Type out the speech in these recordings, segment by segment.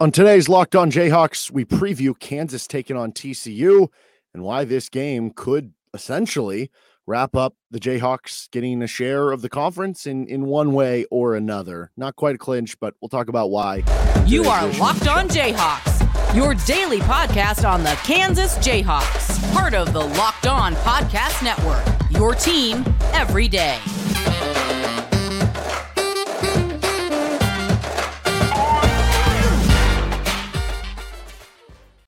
On today's Locked On Jayhawks, we preview Kansas taking on TCU and why this game could essentially wrap up the Jayhawks getting a share of the conference in one way or another. Not quite a clinch, but we'll talk about why. You are Locked On Jayhawks, your daily podcast on the Kansas Jayhawks, part of the Locked On Podcast Network, your team every day.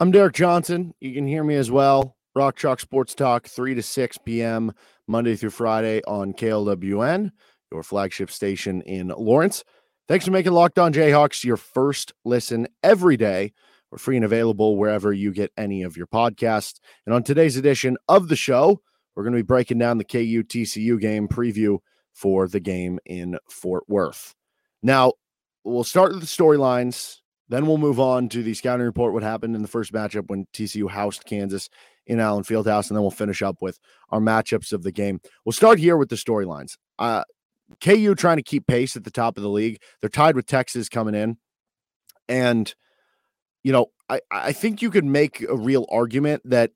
I'm Derek Johnson. You can hear me as well. Rock Chalk Sports Talk, 3 to 6 p.m. Monday through Friday on KLWN, your flagship station in Lawrence. Thanks for making Locked On Jayhawks your first listen every day. We're free and available wherever you get any of your podcasts. And on today's edition of the show, we're going to be breaking down the KU TCU game, preview for the game in Fort Worth. Now, we'll start with the storylines. Then we'll move on to the scouting report, what happened in the first matchup when TCU housed Kansas in Allen Fieldhouse, and then we'll finish up with our matchups of the game. We'll start here with the storylines. KU trying to keep pace at the top of the league. They're tied with Texas coming in. And, you know, I think you could make a real argument that,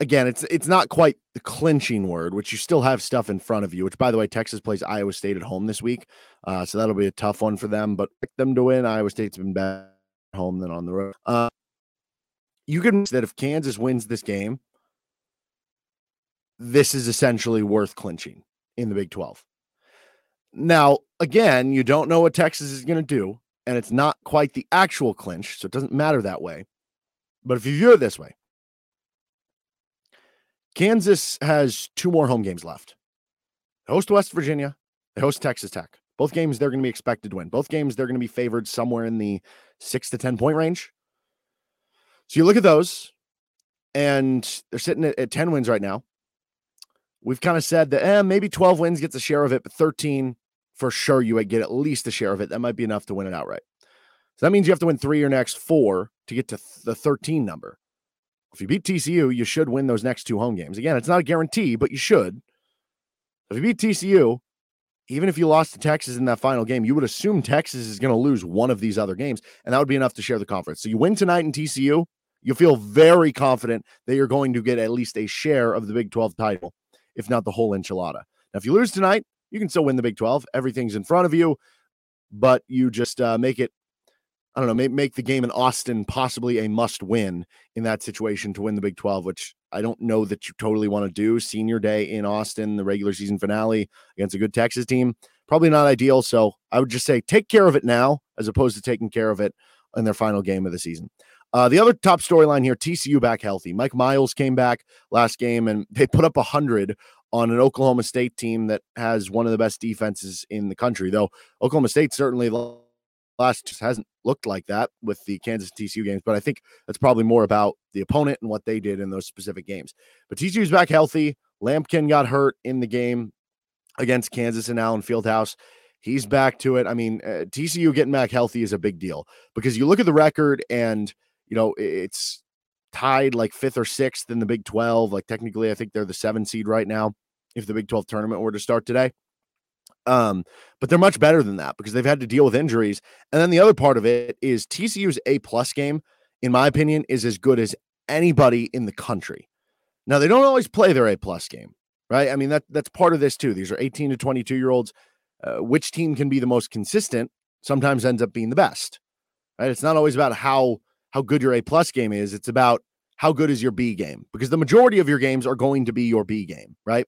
again, it's not quite the clinching word, which you still have stuff in front of you, which, by the way, Texas plays Iowa State at home this week. So that'll be a tough one for them, but pick them to win. Iowa State's been better at home than on the road. You can say that if Kansas wins this game, this is essentially worth clinching in the Big 12. Now, again, you don't know what Texas is going to do, and it's not quite the actual clinch, so it doesn't matter that way. But if you view it this way, Kansas has two more home games left. They host West Virginia. They host Texas Tech. Both games, they're going to be expected to win. Both games, they're going to be favored somewhere in the 6 to 10 point range. So you look at those, and they're sitting at 10 wins right now. We've kind of said that maybe 12 wins gets a share of it, but 13 for sure you would get at least a share of it. That might be enough to win it outright. So that means you have to win three or next four to get to the 13 number. If you beat TCU, you should win those next two home games. Again, it's not a guarantee, but you should. If you beat TCU, even if you lost to Texas in that final game, you would assume Texas is going to lose one of these other games, and that would be enough to share the conference. So you win tonight in TCU, you feel very confident that you're going to get at least a share of the Big 12 title, if not the whole enchilada. Now, if you lose tonight, you can still win the Big 12. Everything's in front of you, but you just make it, I don't know, make the game in Austin possibly a must win in that situation to win the Big 12, which I don't know that you totally want to do. Senior Day in Austin, the regular season finale against a good Texas team, probably not ideal. So I would just say take care of it now as opposed to taking care of it in their final game of the season. The other top storyline here, TCU back healthy. Mike Miles came back last game, and they put up 100 on an Oklahoma State team that has one of the best defenses in the country, though Oklahoma State certainly last just hasn't looked like that with the Kansas TCU games, but I think that's probably more about the opponent and what they did in those specific games. But TCU's back healthy. Lampkin got hurt in the game against Kansas in Allen Fieldhouse. He's back to it. I mean, TCU getting back healthy is a big deal because you look at the record and, you know, it's tied like 5th or 6th in the Big 12. Like technically, I think they're the 7 seed right now if the Big 12 tournament were to start today. But they're much better than that because they've had to deal with injuries. And then the other part of it is TCU's A+ game, in my opinion, is as good as anybody in the country. Now, they don't always play their A+ game, right? I mean, that's part of this too. These are 18 to 22 year olds. Which team can be the most consistent sometimes ends up being the best, right? It's not always about how good your A+ game is. It's about how good is your B game, because the majority of your games are going to be your B game, right?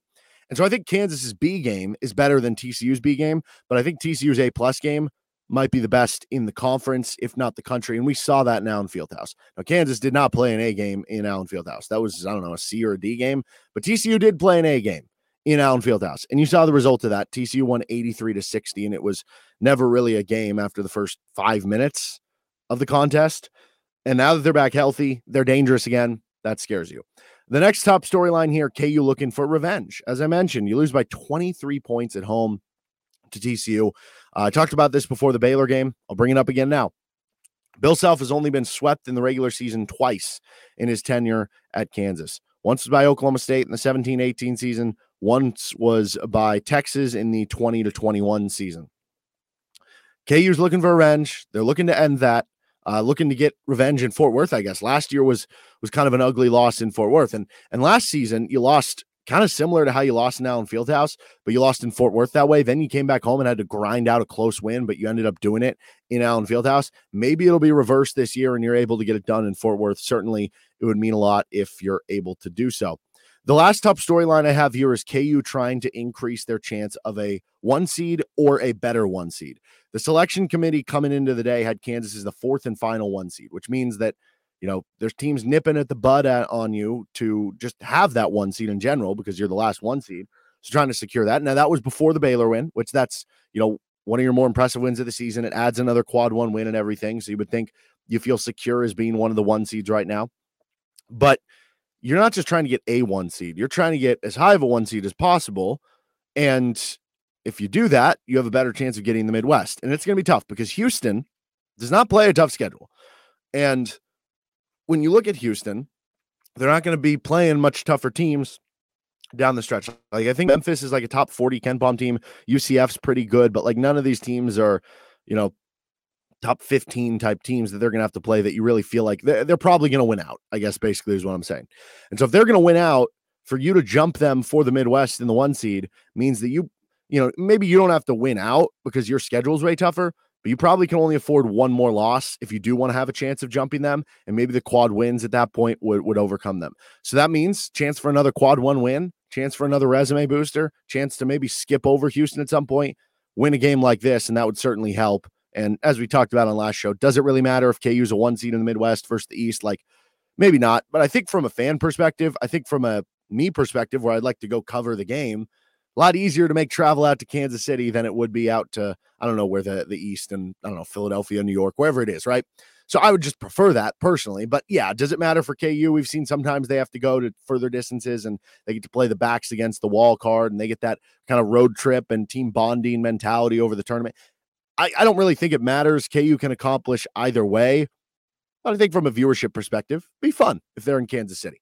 And so I think Kansas's B game is better than TCU's B game, but I think TCU's A+ game might be the best in the conference, if not the country. And we saw that in Allen Fieldhouse. Now, Kansas did not play an A game in Allen Fieldhouse. That was, I don't know, a C or a D game, but TCU did play an A game in Allen Fieldhouse. And you saw the result of that. TCU won 83 to 60, and it was never really a game after the first 5 minutes of the contest. And now that they're back healthy, they're dangerous again. That scares you. The next top storyline here, KU looking for revenge. As I mentioned, you lose by 23 points at home to TCU. I talked about this before the Baylor game. I'll bring it up again now. Bill Self has only been swept in the regular season twice in his tenure at Kansas. Once was by Oklahoma State in the 17-18 season. Once was by Texas in the 20-21 season. KU's looking for revenge. They're looking to end that. looking to get revenge in Fort Worth, I guess. Last year was kind of an ugly loss in Fort Worth. And last season, you lost kind of similar to how you lost in Allen Fieldhouse, but you lost in Fort Worth that way. Then you came back home and had to grind out a close win, but you ended up doing it in Allen Fieldhouse. Maybe it'll be reversed this year and you're able to get it done in Fort Worth. Certainly, it would mean a lot if you're able to do so. The last top storyline I have here is KU trying to increase their chance of a one seed or a better one seed. The selection committee coming into the day had Kansas as the fourth and final one seed, which means that, you know, there's teams nipping at the bud on you to just have that one seed in general because you're the last one seed. So trying to secure that. Now, that was before the Baylor win, which that's, you know, one of your more impressive wins of the season. It adds another quad one win and everything. So you would think you feel secure as being one of the one seeds right now. But you're not just trying to get a one seed. You're trying to get as high of a one seed as possible. And if you do that, you have a better chance of getting the Midwest. And it's going to be tough because Houston does not play a tough schedule. And when you look at Houston, they're not going to be playing much tougher teams down the stretch. Like, I think Memphis is like a top 40 KenPom team. UCF's pretty good, but like none of these teams are, you know, top 15 type teams that they're going to have to play that you really feel like they're probably going to win out, I guess, basically is what I'm saying. And so if they're going to win out, for you to jump them for the Midwest in the one seed means that you know, maybe you don't have to win out because your schedule's way tougher, but you probably can only afford one more loss if you do want to have a chance of jumping them. And maybe the quad wins at that point would overcome them. So that means chance for another quad one win, chance for another resume booster, chance to maybe skip over Houston at some point, win a game like this. And that would certainly help. And as we talked about on last show, does it really matter if KU's a one seed in the Midwest versus the East? Like, maybe not. But I think from a fan perspective, I think from a me perspective, where I'd like to go cover the game, a lot easier to make travel out to Kansas City than it would be out to, I don't know, where the East and, I don't know, Philadelphia, New York, wherever it is, right? So I would just prefer that personally. But yeah, does it matter for KU? We've seen sometimes they have to go to further distances and they get to play the backs against the wall card and they get that kind of road trip and team bonding mentality over the tournament. I don't really think it matters. KU can accomplish either way. But I think from a viewership perspective, be fun if they're in Kansas City.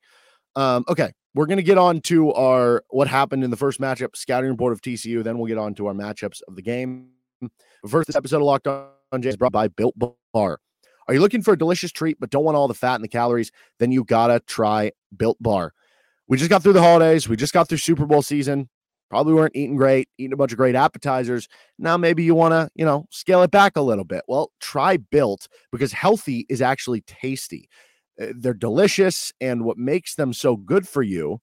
Okay, we're going to get on to our what happened in the first matchup, scouting report of TCU. Then we'll get on to our matchups of the game. First, this episode of Locked On Jayhawks is brought by Built Bar. Are you looking for a delicious treat but don't want all the fat and the calories? Then you got to try Built Bar. We just got through the holidays. We just got through Super Bowl season. Probably weren't eating great, eating a bunch of great appetizers. Now maybe you want to, you know, scale it back a little bit. Well, try Built, because healthy is actually tasty. They're delicious, and what makes them so good for you,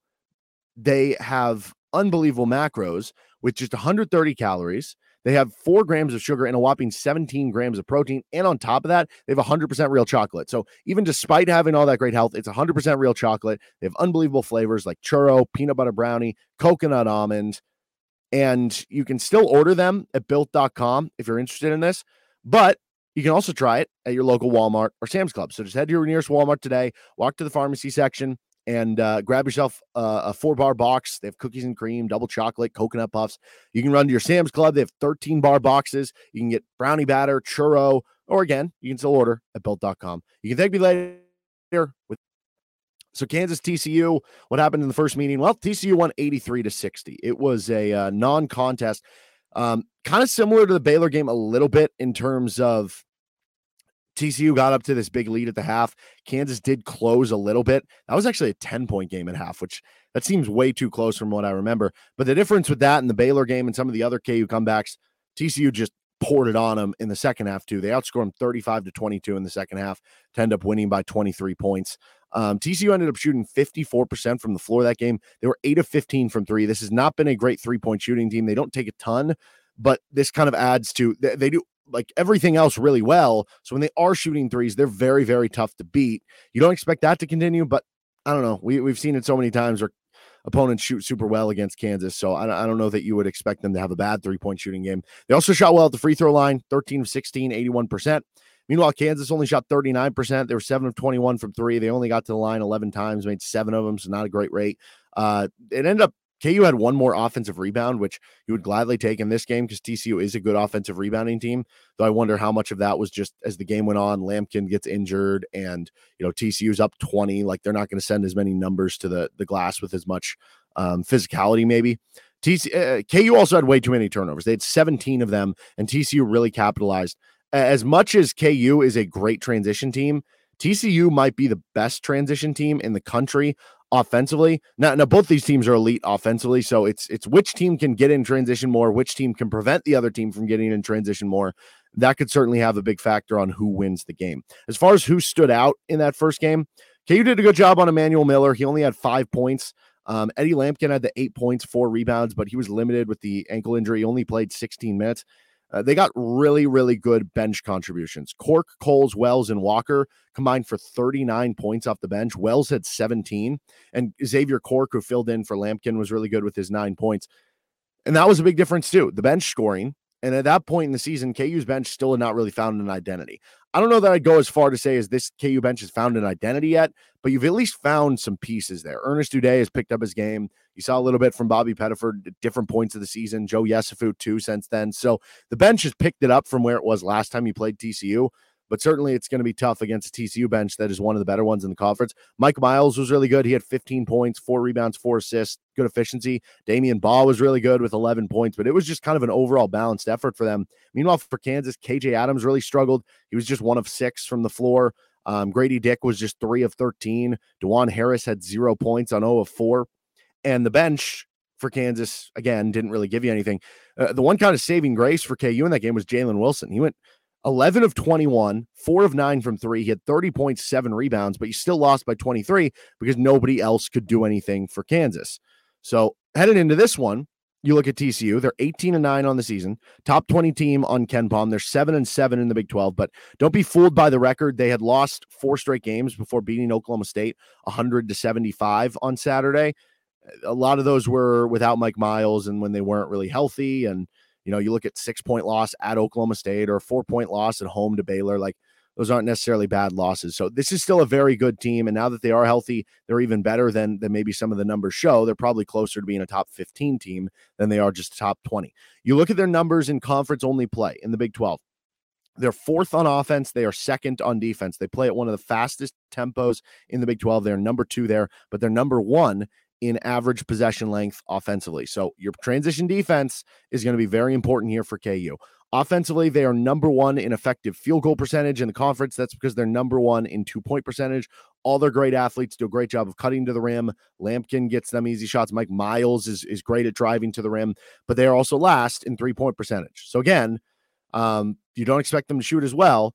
they have unbelievable macros with just 130 calories. They have 4 grams of sugar and a whopping 17 grams of protein. And on top of that, they have 100% real chocolate. So even despite having all that great health, it's 100% real chocolate. They have unbelievable flavors like churro, peanut butter brownie, coconut almond. And you can still order them at built.com if you're interested in this. But you can also try it at your local Walmart or Sam's Club. So just head to your nearest Walmart today, walk to the pharmacy section, and grab yourself a 4-bar box. They have cookies and cream, double chocolate, coconut puffs. You can run to your Sam's Club. They have 13-bar boxes. You can get brownie batter, churro, or again, you can still order at built.com. You can thank me later. So Kansas TCU, what happened in the first meeting? Well, TCU won 83-60. It was a non-contest, kind of similar to the Baylor game a little bit in terms of TCU got up to this big lead at the half. Kansas did close a little bit. That was actually a 10-point game at half, which that seems way too close from what I remember. But the difference with that and the Baylor game and some of the other KU comebacks, TCU just poured it on them in the second half too. They outscored them 35-22 in the second half to end up winning by 23 points. TCU ended up shooting 54% from the floor that game. They were 8 of 15 from three. This has not been a great three-point shooting team. They don't take a ton, but this kind of adds to, they do like everything else really well. So when they are shooting threes, they're very, very tough to beat. You don't expect that to continue, but I don't know. We've seen it so many times where opponents shoot super well against Kansas. So I don't know that you would expect them to have a bad three-point shooting game. They also shot well at the free throw line, 13 of 16, 81%. Meanwhile, Kansas only shot 39%. They were 7 of 21 from three. They only got to the line 11 times, made 7 of them, so not a great rate. It ended up KU had one more offensive rebound, which you would gladly take in this game because TCU is a good offensive rebounding team. Though I wonder how much of that was just as the game went on, Lampkin gets injured and, you know, TCU's up 20. Like, they're not going to send as many numbers to the glass with as much physicality maybe. KU also had way too many turnovers. They had 17 of them, and TCU really capitalized as much as KU is a great transition team, TCU might be the best transition team in the country offensively. Now both these teams are elite offensively, so it's which team can get in transition more, which team can prevent the other team from getting in transition more. That could certainly have a big factor on who wins the game. As far as who stood out in that first game, KU did a good job on Emmanuel Miller. He only had 5 points. Eddie Lampkin had the 8 points, 4 rebounds, but he was limited with the ankle injury. He only played 16 minutes. They got really, really good bench contributions. Cork, Coles, Wells, and Walker combined for 39 points off the bench. Wells had 17, and Xavier Cork, who filled in for Lampkin, was really good with his 9 points. And that was a big difference too, the bench scoring. And at that point in the season, KU's bench still had not really found an identity. I don't know that I'd go as far to say as this KU bench has found an identity yet, but you've at least found some pieces there. Ernest Uday has picked up his game. You saw a little bit from Bobby Pettiford at different points of the season. Joe Yesufu, too, since then. So the bench has picked it up from where it was last time you played TCU, but certainly it's going to be tough against a TCU bench that is one of the better ones in the conference. Mike Miles was really good. He had 15 points, 4 rebounds, 4 assists, good efficiency. Damian Baugh was really good with 11 points, but it was just kind of an overall balanced effort for them. Meanwhile, for Kansas, KJ Adams really struggled. He was just 1 of 6 from the floor. Grady Dick was just 3 of 13. DaJuan Harris had 0 points on 0 of 4. And the bench for Kansas, again, didn't really give you anything. The one kind of saving grace for KU in that game was Jalen Wilson. He went 11 of 21, 4 of 9 from 3. He had 30 points, 7 rebounds, but you still lost by 23 because nobody else could do anything for Kansas. So headed into this one, you look at TCU. They're 18-9 on the season, top 20 team on KenPom. They're 7-7 in the Big 12, but don't be fooled by the record. They had lost 4 straight games before beating Oklahoma State 100-75 on Saturday. A lot of those were without Mike Miles and when they weren't really healthy, and you look at 6-point loss at Oklahoma State or a 4-point loss at home to Baylor. Like, those aren't necessarily bad losses. So this is still a very good team. And now that they are healthy, they're even better than maybe some of the numbers show. They're probably closer to being a top 15 team than they are just top 20. You look at their numbers in conference only play in the Big 12. They're 4th on offense. They are 2nd on defense. They play at one of the fastest tempos in the Big 12. They're number 2 there, but they're number 1 in average possession length offensively. So your transition defense is going to be very important here for KU. Offensively, they are number 1 in effective field goal percentage in the conference. That's because they're number 1 in 2-point percentage. All their great athletes do a great job of cutting to the rim. Lampkin gets them easy shots. Mike Miles is great at driving to the rim, but they are also last in 3-point percentage. So again, you don't expect them to shoot as well.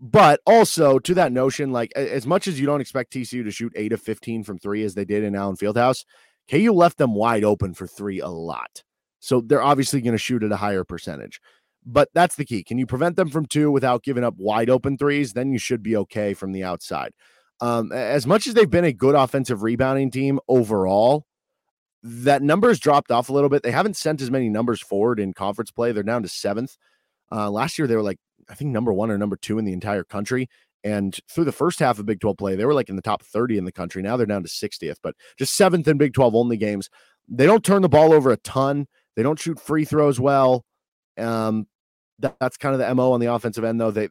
But also to that notion, like, as much as you don't expect TCU to shoot 8 of 15 from 3 as they did in Allen Fieldhouse, KU left them wide open for 3 a lot. So they're obviously going to shoot at a higher percentage. But that's the key. Can you prevent them from 2 without giving up wide open 3s? Then you should be okay from the outside. As much as they've been a good offensive rebounding team overall, that number has dropped off a little bit. They haven't sent as many numbers forward in conference play. They're down to 7th. Last year, they were like, I think number 1 or number 2 in the entire country. And through the first half of Big 12 play, they were like in the top 30 in the country. Now they're down to 60th, but just 7th in Big 12 only games. They don't turn the ball over a ton. They don't shoot free throws well. That's kind of the MO on the offensive end, though. They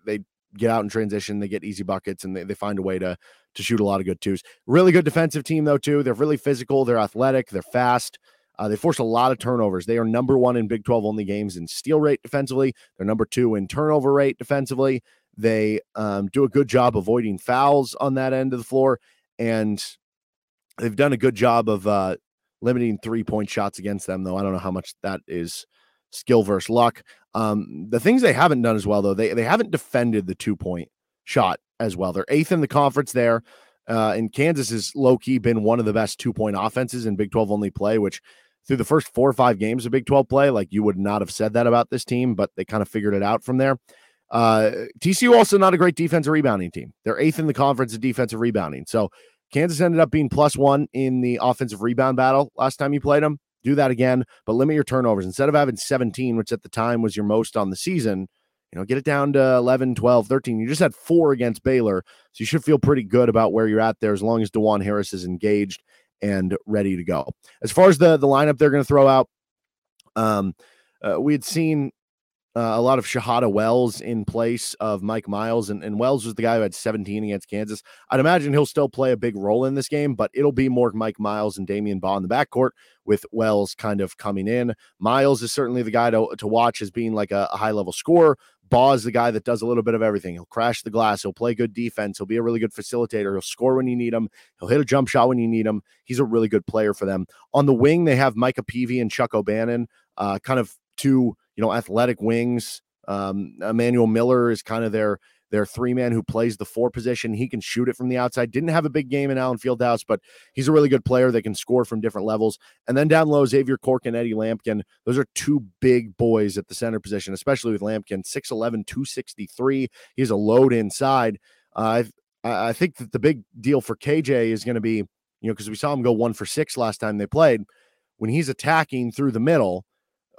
get out in transition, they get easy buckets, and they find a way to shoot a lot of good 2s. Really good defensive team, though, too. They're really physical. They're athletic. They're fast. They force a lot of turnovers. They are number 1 in Big 12 only games in steal rate defensively. They're number 2 in turnover rate defensively. They do a good job avoiding fouls on that end of the floor, and they've done a good job of limiting 3-point shots against them, though I don't know how much that is skill versus luck. The things they haven't done as well, though, they haven't defended the 2-point shot as well. They're 8th in the conference there. And Kansas has low-key been one of the best 2-point offenses in Big 12 only play, which through the first 4 or 5 games of Big 12 play, like, you would not have said that about this team, but they kind of figured it out from there. TCU also not a great defensive rebounding team. They're 8th in the conference of defensive rebounding. So Kansas ended up being +1 in the offensive rebound battle last time you played them. Do that again, but limit your turnovers. Instead of having 17, which at the time was your most on the season, get it down to 11, 12, 13. You just had 4 against Baylor, so you should feel pretty good about where you're at there as long as DaJuan Harris is engaged and ready to go. As far as the lineup they're going to throw out, we had seen a lot of Shahada Wells in place of Mike Miles, and Wells was the guy who had 17 against Kansas. I'd imagine he'll still play a big role in this game, but it'll be more Mike Miles and Damian Baugh in the backcourt with Wells kind of coming in. Miles is certainly the guy to watch as being like a high-level scorer. Baugh is the guy that does a little bit of everything. He'll crash the glass. He'll play good defense. He'll be a really good facilitator. He'll score when you need him. He'll hit a jump shot when you need him. He's a really good player for them. On the wing, they have Micah Peavy and Chuck O'Bannon, kind of two, athletic wings. Emmanuel Miller is kind of their three-man who plays the four position. He can shoot it from the outside. Didn't have a big game in Allen Fieldhouse, but he's a really good player that can score from different levels. And then down low, Xavier Cork and Eddie Lampkin. Those are two big boys at the center position, especially with Lampkin, 6'11", 263. He's a load inside. I think that the big deal for KJ is going to be, because we saw him go 1 for 6 last time they played. When he's attacking through the middle,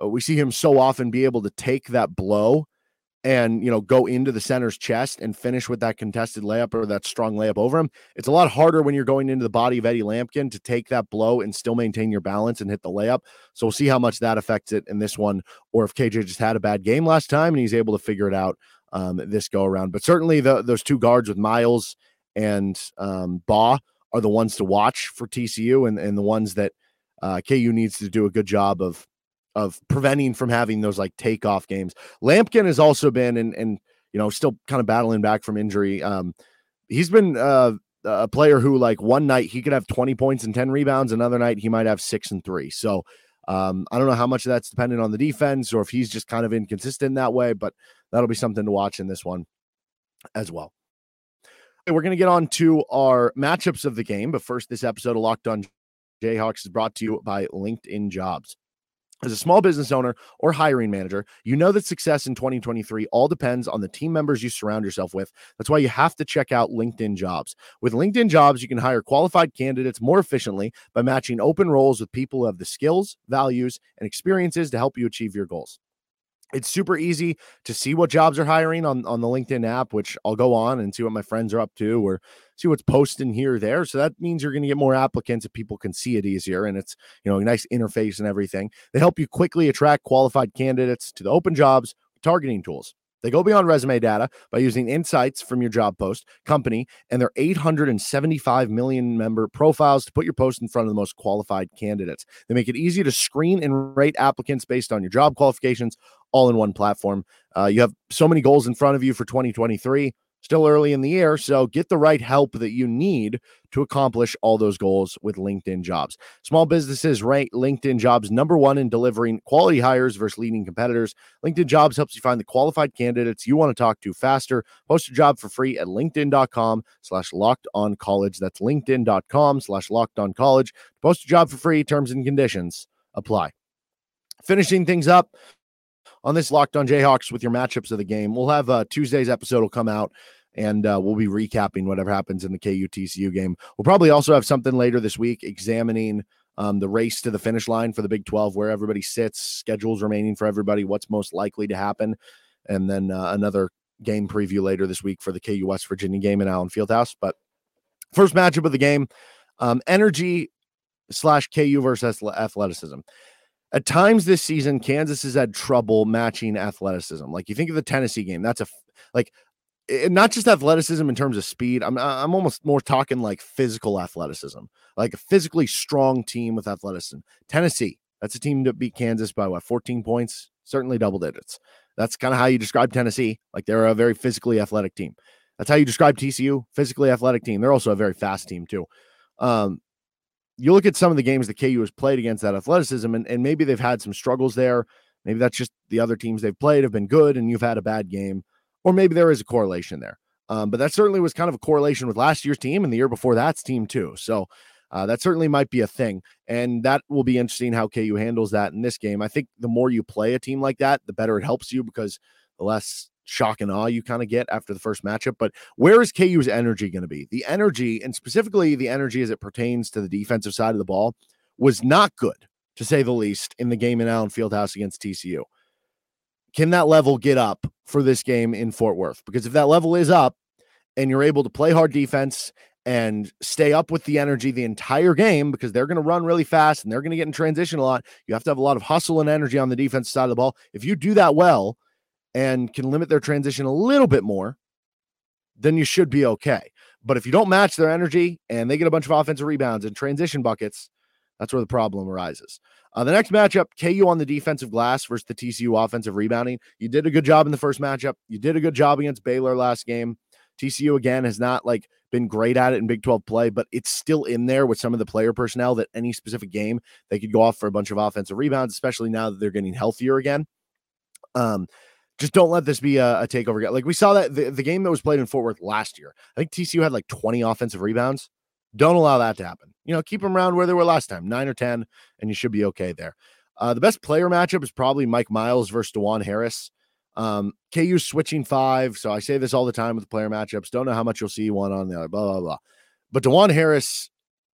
we see him so often be able to take that blow and, go into the center's chest and finish with that contested layup or that strong layup over him. It's a lot harder when you're going into the body of Eddie Lampkin to take that blow and still maintain your balance and hit the layup. So we'll see how much that affects it in this one, or if KJ just had a bad game last time and he's able to figure it out this go around. But certainly those two guards with Miles and Baugh are the ones to watch for TCU and the ones that KU needs to do a good job of preventing from having those takeoff games. Lampkin has also been, and still kind of battling back from injury. He's been a player who one night he could have 20 points and 10 rebounds. Another night he might have 6 and 3. So I don't know how much of that's dependent on the defense or if he's just kind of inconsistent that way, but that'll be something to watch in this one as well. We're going to get on to our matchups of the game, but first this episode of Locked On Jayhawks is brought to you by LinkedIn Jobs. As a small business owner or hiring manager, you know that success in 2023 all depends on the team members you surround yourself with. That's why you have to check out LinkedIn Jobs. With LinkedIn Jobs, you can hire qualified candidates more efficiently by matching open roles with people who have the skills, values, and experiences to help you achieve your goals. It's super easy to see what jobs are hiring on the LinkedIn app, which I'll go on and see what my friends are up to or see what's posting here or there. So that means you're going to get more applicants if people can see it easier. And it's, a nice interface and everything. They help you quickly attract qualified candidates to the open jobs with targeting tools. They go beyond resume data by using insights from your job post, company, and their 875 million member profiles to put your post in front of the most qualified candidates. They make it easy to screen and rate applicants based on your job qualifications, all in one platform. You have so many goals in front of you for 2023, still early in the year. So get the right help that you need to accomplish all those goals with LinkedIn Jobs. Small businesses rank LinkedIn Jobs #1 in delivering quality hires versus leading competitors. LinkedIn Jobs helps you find the qualified candidates you want to talk to faster. Post your job for free at linkedin.com/lockedoncollege. That's linkedin.com/lockedoncollege. Post your job for free. Terms and conditions apply. Finishing things up on this Locked On Jayhawks with your matchups of the game. We'll have Tuesday's episode will come out, and we'll be recapping whatever happens in the KU TCU game. We'll probably also have something later this week examining the race to the finish line for the Big 12, where everybody sits, schedules remaining for everybody, what's most likely to happen, and then another game preview later this week for the KU West Virginia game in Allen Fieldhouse. But first matchup of the game, energy / KU versus athleticism. At times this season, Kansas has had trouble matching athleticism. You think of the Tennessee game, that's not just athleticism in terms of speed. I'm almost more talking physical athleticism, a physically strong team with athleticism. Tennessee, that's a team that beat Kansas by 14 points, certainly double digits. That's kind of how you describe Tennessee. They're a very physically athletic team. That's how you describe TCU, physically athletic team. They're also a very fast team too. You look at some of the games that KU has played against that athleticism, and maybe they've had some struggles there. Maybe that's just the other teams they've played have been good and you've had a bad game, or maybe there is a correlation there. But that certainly was kind of a correlation with last year's team and the year before that's team too. So that certainly might be a thing. And that will be interesting how KU handles that in this game. I think the more you play a team like that, the better it helps you, because the less shock and awe you kind of get after the first matchup. But where is KU's energy going to be? The energy, and specifically the energy as it pertains to the defensive side of the ball, was not good, to say the least, in the game in Allen Fieldhouse against TCU. Can that level get up for this game in Fort Worth? Because if that level is up and you're able to play hard defense and stay up with the energy the entire game, because they're going to run really fast and they're going to get in transition a lot, you have to have a lot of hustle and energy on the defensive side of the ball. If you do that well, and can limit their transition a little bit more, then you should be okay. But if you don't match their energy and they get a bunch of offensive rebounds and transition buckets, that's where the problem arises. The next matchup, KU on the defensive glass versus the TCU offensive rebounding. You did a good job in the first matchup. You did a good job against Baylor last game. TCU, again, has not been great at it in Big 12 play, but it's still in there with some of the player personnel that any specific game, they could go off for a bunch of offensive rebounds, especially now that they're getting healthier again. Just don't let this be a takeover game. Like we saw that the game that was played in Fort Worth last year, I think TCU had 20 offensive rebounds. Don't allow that to happen. Keep them around where they were last time, 9 or 10, and you should be okay there. The best player matchup is probably Mike Miles versus DaJuan Harris. KU switching 5. So I say this all the time with player matchups. Don't know how much you'll see one on the other, blah, blah, blah. But DaJuan Harris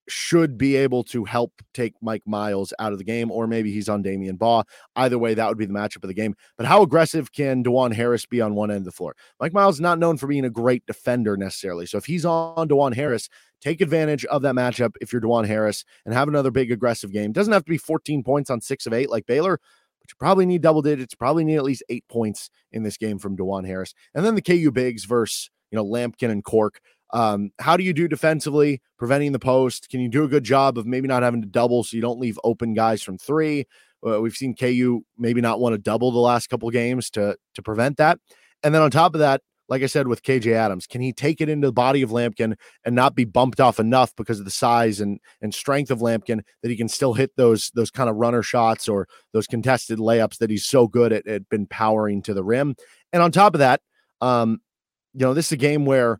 should be able to help take Mike Miles out of the game, or maybe he's on Damian Baugh. Either way, that would be the matchup of the game. But how aggressive can DaJuan Harris be on one end of the floor? Mike Miles is not known for being a great defender necessarily. So if he's on DaJuan Harris, take advantage of that matchup if you're DaJuan Harris and have another big aggressive game. Doesn't have to be 14 points on 6 of 8 like Baylor, but you probably need double digits, probably need at least 8 points in this game from DaJuan Harris. And then the KU bigs versus, Lampkin and Cork. How do you do defensively, preventing the post? Can you do a good job of maybe not having to double so you don't leave open guys from 3? We've seen KU maybe not want to double the last couple of games to prevent that. And then on top of that, like I said, with KJ Adams, can he take it into the body of Lampkin and not be bumped off enough because of the size and strength of Lampkin that he can still hit those kind of runner shots or those contested layups that he's so good at been powering to the rim? And on top of that, this is a game where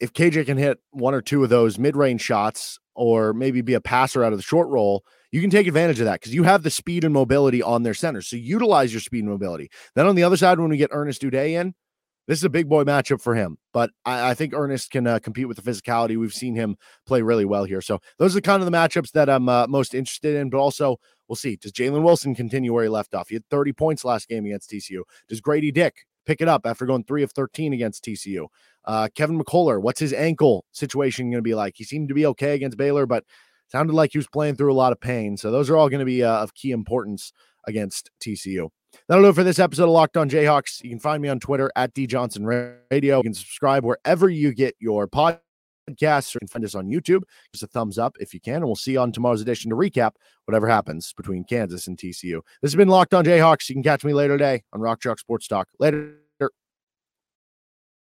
if KJ can hit 1 or 2 of those mid-range shots or maybe be a passer out of the short roll, you can take advantage of that because you have the speed and mobility on their center. So utilize your speed and mobility. Then on the other side, when we get Ernest Uday in, this is a big boy matchup for him, but I think Ernest can compete with the physicality. We've seen him play really well here. So those are the kind of the matchups that I'm most interested in, but also we'll see. Does Jalen Wilson continue where he left off? He had 30 points last game against TCU. Does Grady Dick pick it up after going 3 of 13 against TCU? Kevin McCullough, what's his ankle situation going to be like? He seemed to be okay against Baylor, but sounded like he was playing through a lot of pain. So those are all going to be of key importance against TCU. That'll do it for this episode of Locked On Jayhawks. You can find me on Twitter at @DJohnsonRadio. You can subscribe wherever you get your podcasts. Or you can find us on YouTube. Just a thumbs up if you can. And we'll see you on tomorrow's edition to recap whatever happens between Kansas and TCU. This has been Locked On Jayhawks. You can catch me later today on Rock Chalk Sports Talk. Later.